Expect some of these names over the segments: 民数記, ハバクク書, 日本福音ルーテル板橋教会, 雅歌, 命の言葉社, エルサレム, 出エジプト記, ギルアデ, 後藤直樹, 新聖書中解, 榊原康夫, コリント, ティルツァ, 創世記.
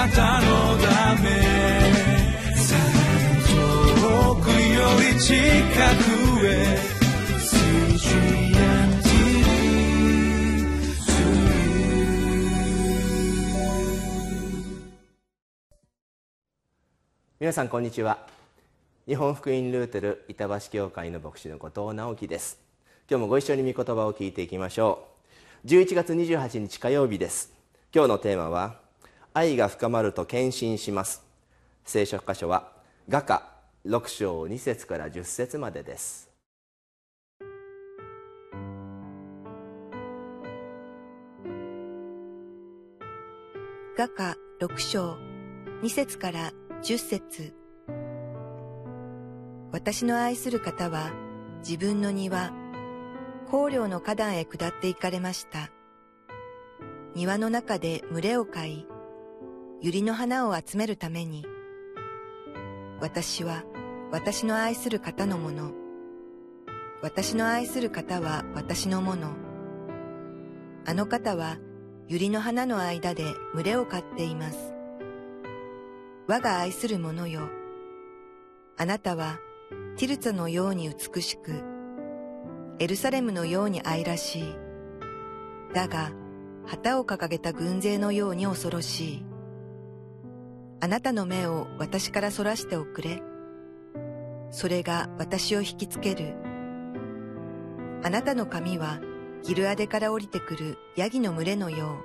なたのため」「遠くより近くへ」皆さんこんにちは。日本福音ルーテル板橋教会の牧師の後藤直樹です。今日もご一緒に御言葉を聞いていきましょう。11月28日火曜日です。今日のテーマは愛が深まると献身します。聖書箇所は雅歌6章2節から10節までです。雅歌6章2節から10節。私の愛する方は自分の庭、荒涼の花壇へ下って行かれました。庭の中で群れを飼い、ユリの花を集めるために、私は私の愛する方のもの、私の愛する方は私のもの、あの方はユリの花の間で群れを飼っています。我が愛する者よ、あなたはティルツァのように美しく、エルサレムのように愛らしい。だが旗を掲げた軍勢のように恐ろしい。あなたの目を私からそらしておくれ。それが私を引きつける。あなたの髪はギルアデから降りてくるヤギの群れのよう。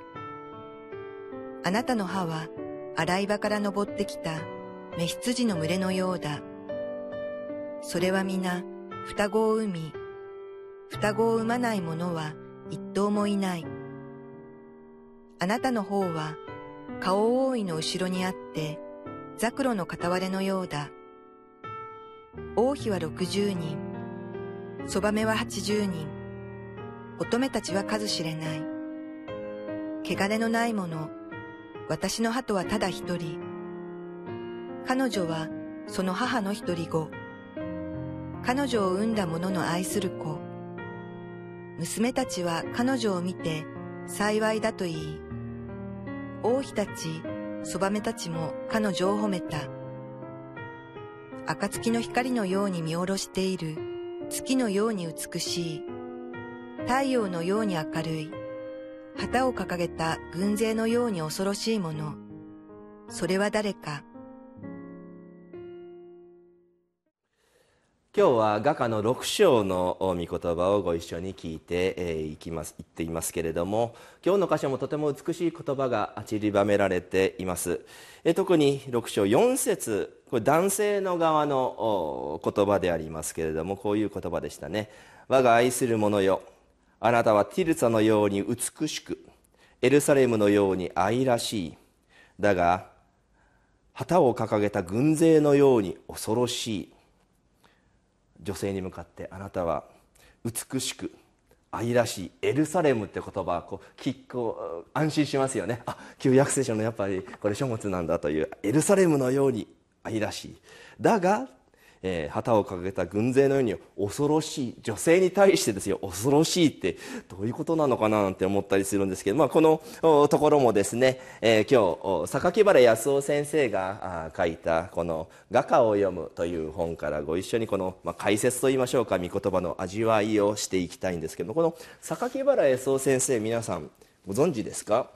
あなたの歯は洗い場から登ってきた目羊の群れのようだ。それは皆双子を産み、双子を産まない者は一頭もいない。あなたの方は顔覆いの後ろにあってザクロの片割れのようだ。王妃は60人、そばめは80人、乙女たちは数知れない。汚れのない者、私の鳩はただ一人。彼女はその母の一人子。彼女を産んだ者の愛する子。娘たちは彼女を見て幸いだと言い、王妃たち、そばめたちも彼女を褒めた。暁の光のように見下ろしている、月のように美しい、太陽のように明るい。旗を掲げた軍勢のように恐ろしいもの、それは誰か。今日は雅歌の6章の御言葉をご一緒に聞いていきます、言っていますけれども、今日の箇所もとても美しい言葉が散りばめられています。特に6章4節、これ男性の側の言葉でありますけれども、こういう言葉でしたね。我が愛する者よ、あなたはティルツァのように美しく、エルサレムのように愛らしい。だが、旗を掲げた軍勢のように恐ろしい。女性に向かって、あなたは美しく、愛らしい、エルサレムって言葉はこうきっと安心しますよね。あ、旧約聖書のやっぱりこれ書物なんだという、エルサレムのように愛らしい。だが、旗を掲げた軍勢のように恐ろしい、女性に対してですよ、恐ろしいってどういうことなのかななんて思ったりするんですけど、このところもですね、今日榊原康夫先生が書いたこの雅歌を読むという本からご一緒にこの解説といいましょうか、御言葉の味わいをしていきたいんですけども、この榊原康夫先生、皆さんご存知ですか？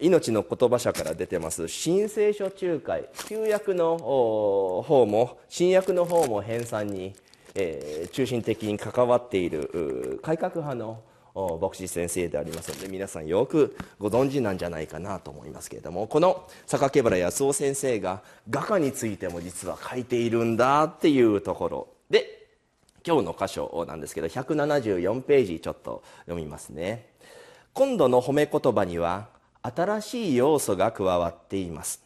命の言葉社から出てます新聖書中解、旧約の方も新約の方も編纂に、中心的に関わっている改革派の牧師先生でありますので、皆さんよくご存知なんじゃないかなと思いますけれども、この榊原康夫先生が雅歌についても実は書いているんだっていうところで、今日の箇所なんですけど、174ページちょっと読みますね。今度の褒め言葉には新しい要素が加わっています。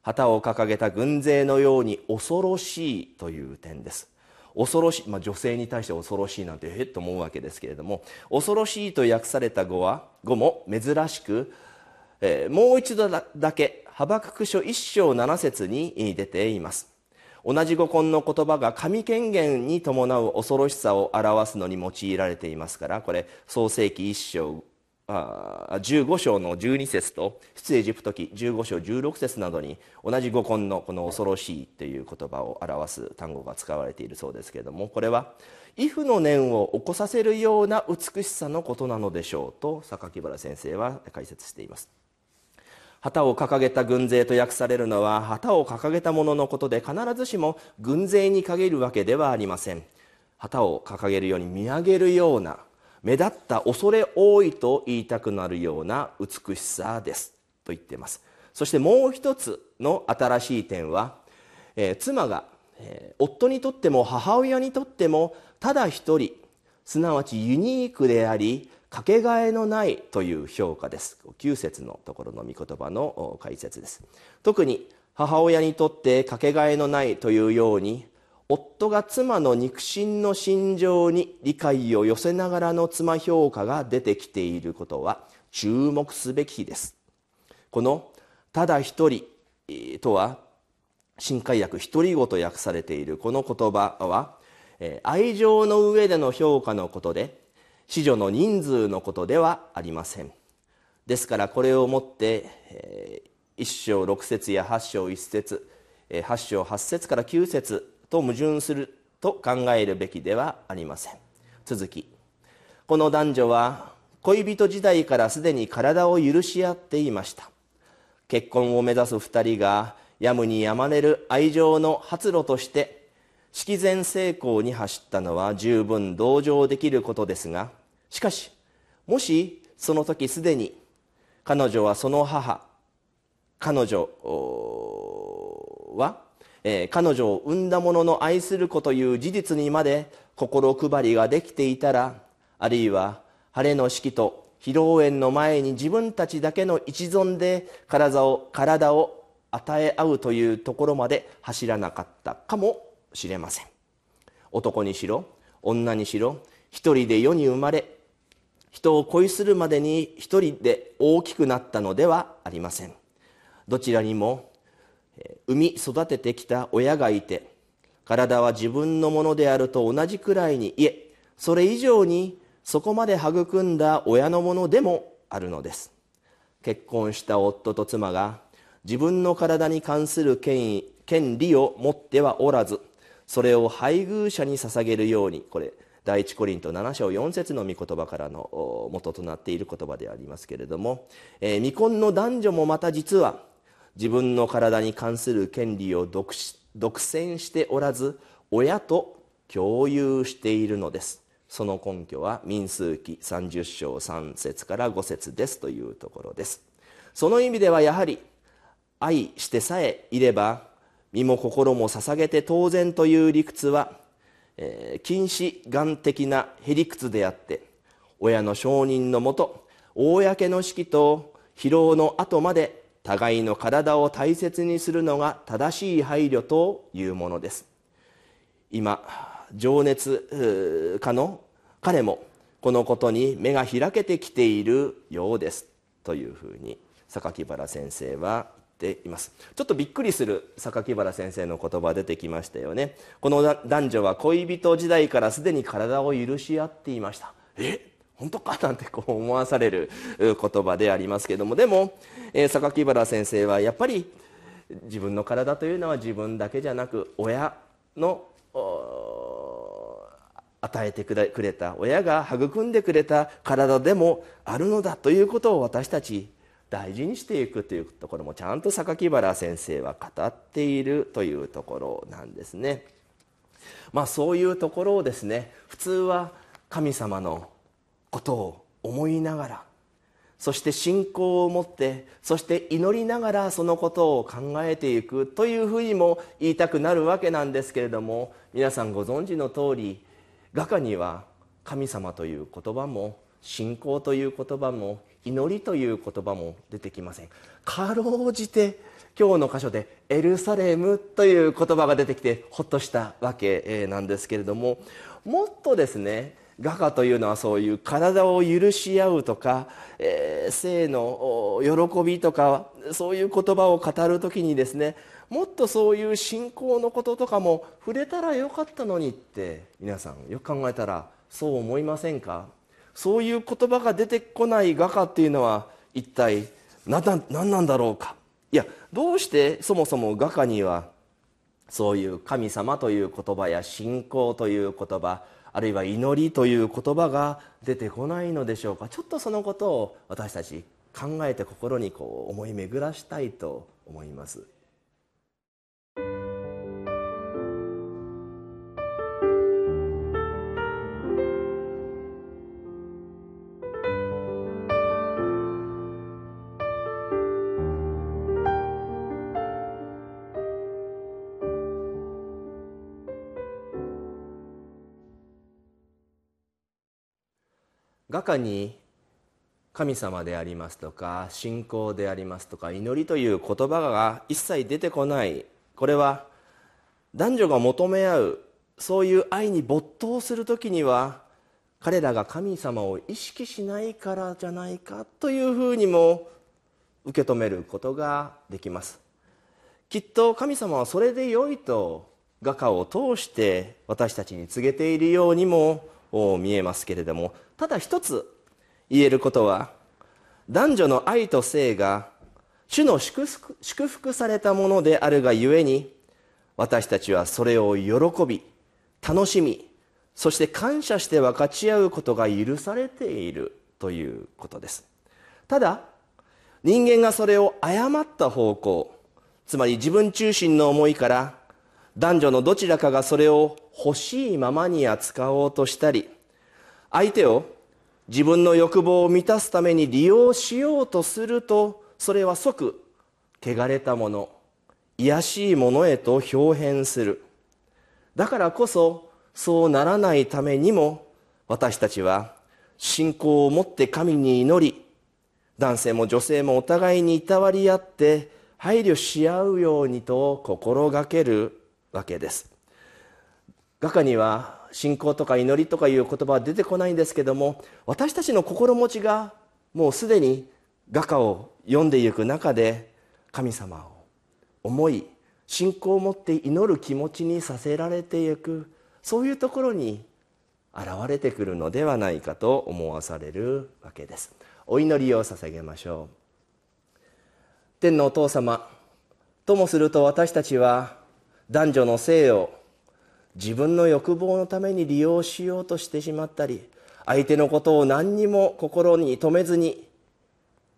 旗を掲げた軍勢のように恐ろしいという点です。恐ろしい、女性に対して恐ろしいなんてと思うわけですけれども、恐ろしいと訳された語も珍しく、もう一度だけハバクク書1章7節に出ています。同じ語根の言葉が神権限に伴う恐ろしさを表すのに用いられていますから、これ創世記1章15章の12節と出エジプト記15章16節などに同じ語根のこの恐ろしいという言葉を表す単語が使われているそうですけれども、これは畏怖の念を起こさせるような美しさのことなのでしょうと榊原先生は解説しています。旗を掲げた軍勢と訳されるのは、旗を掲げたもののことで必ずしも軍勢に限るわけではありません。旗を掲げるように見上げるような、目立った恐れ多いと言いたくなるような美しさですと言っています。そしてもう一つの新しい点は、妻が夫にとっても母親にとってもただ一人、すなわちユニークでありかけがえのないという評価です。9節のところの御言葉の解説です。特に母親にとってかけがえのないというように、夫が妻の肉親の心情に理解を寄せながらの妻評価が出てきていることは注目すべきです。このただ一人とは、新海訳独り言と訳されているこの言葉は、愛情の上での評価のことで、子女の人数のことではありません。ですからこれをもって1章6節や8章1節、8章8節から9節と矛盾すると考えるべきではありません。続き、この男女は恋人時代からすでに体を許し合っていました。結婚を目指す二人がやむにやまれる愛情の発露として式前性交に走ったのは十分同情できることですが、しかしもしその時すでに彼女はその母、彼女を産んだ者の愛する子という事実にまで心配りができていたら、あるいは晴れの式と披露宴の前に自分たちだけの一存で体を与え合うというところまで走らなかったかもしれません。男にしろ女にしろ、一人で世に生まれ人を恋するまでに一人で大きくなったのではありません。どちらにも産み育ててきた親がいて、体は自分のものであると同じくらいに、いえそれ以上にそこまで育んだ親のものでもあるのです。結婚した夫と妻が自分の体に関する権利を持ってはおらず、それを配偶者に捧げるように、これ第一コリント7章4節の御言葉からの元となっている言葉でありますけれども、未婚の男女もまた実は自分の体に関する権利を独占しておらず、親と共有しているのです。その根拠は民数記30章3節から5節ですというところです。その意味ではやはり愛してさえいれば身も心も捧げて当然という理屈は、近視眼的なへ理屈であって、親の承認のもと公の式と披露の後まで互いの体を大切にするのが正しい配慮というものです。今情熱家の彼もこのことに目が開けてきているようですというふうに榊原先生は言っています。ちょっとびっくりする榊原先生の言葉出てきましたよね。この男女は恋人時代からすでに体を許し合っていました。本当かなんてこう思わされる言葉でありますけれども、でも榊原先生はやっぱり自分の体というのは自分だけじゃなく、親の与えてくれた、親が育んでくれた体でもあるのだということを私たち大事にしていくというところもちゃんと榊原先生は語っているというところなんですね。そういうところをですね、普通は神様のことを思いながら、そして信仰を持って、そして祈りながらそのことを考えていくというふうにも言いたくなるわけなんですけれども、皆さんご存知の通り、雅歌には神様という言葉も信仰という言葉も祈りという言葉も出てきません。かろうじて今日の箇所でエルサレムという言葉が出てきてほっとしたわけなんですけれども、もっとですね、雅歌というのはそういう体を許し合うとか、性の喜びとか、そういう言葉を語るときにですね、もっとそういう信仰のこととかも触れたらよかったのにって、皆さんよく考えたらそう思いませんか？そういう言葉が出てこない画家っていうのは一体何なんだろうか。いや、どうしてそもそも画家にはそういう神様という言葉や信仰という言葉、あるいは祈りという言葉が出てこないのでしょうか。ちょっとそのことを私たち考えて心に思い巡らしたいと思います。画家に神様でありますとか信仰でありますとか祈りという言葉が一切出てこない、これは男女が求め合うそういう愛に没頭する時には彼らが神様を意識しないからじゃないかというふうにも受け止めることができます。きっと神様はそれで良いと画家を通して私たちに告げているようにも見えますけれども、ただ一つ言えることは、男女の愛と性が主の祝福されたものであるがゆえに、私たちはそれを喜び、楽しみ、そして感謝して分かち合うことが許されているということです。ただ人間がそれを誤った方向、つまり自分中心の思いから男女のどちらかがそれを欲しいままに扱おうとしたり、相手を自分の欲望を満たすために利用しようとすると、それは即汚れたもの、卑しいものへと表変する。だからこそそうならないためにも、私たちは信仰を持って神に祈り、男性も女性もお互いにいたわり合って配慮し合うようにと心がけるわけです。画家には信仰とか祈りとかいう言葉は出てこないんですけども、私たちの心持ちがもうすでに画家を読んでいく中で神様を思い、信仰を持って祈る気持ちにさせられていく、そういうところに現れてくるのではないかと思わされるわけです。お祈りを捧げましょう。天のお父様、ともすると私たちは男女の性を自分の欲望のために利用しようとしてしまったり、相手のことを何にも心に留めずに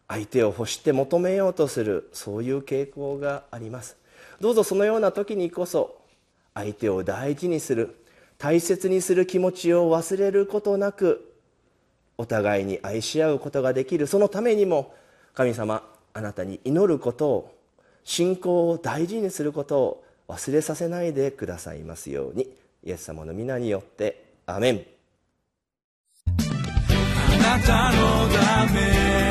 相手を欲して求めようとする、そういう傾向があります。どうぞそのような時にこそ相手を大事にする、大切にする気持ちを忘れることなく、お互いに愛し合うことができる、そのためにも神様、あなたに祈ることを、信仰を大事にすることを忘れさせないでくださいますように。イエス様の御名によって、アメン。あなたのため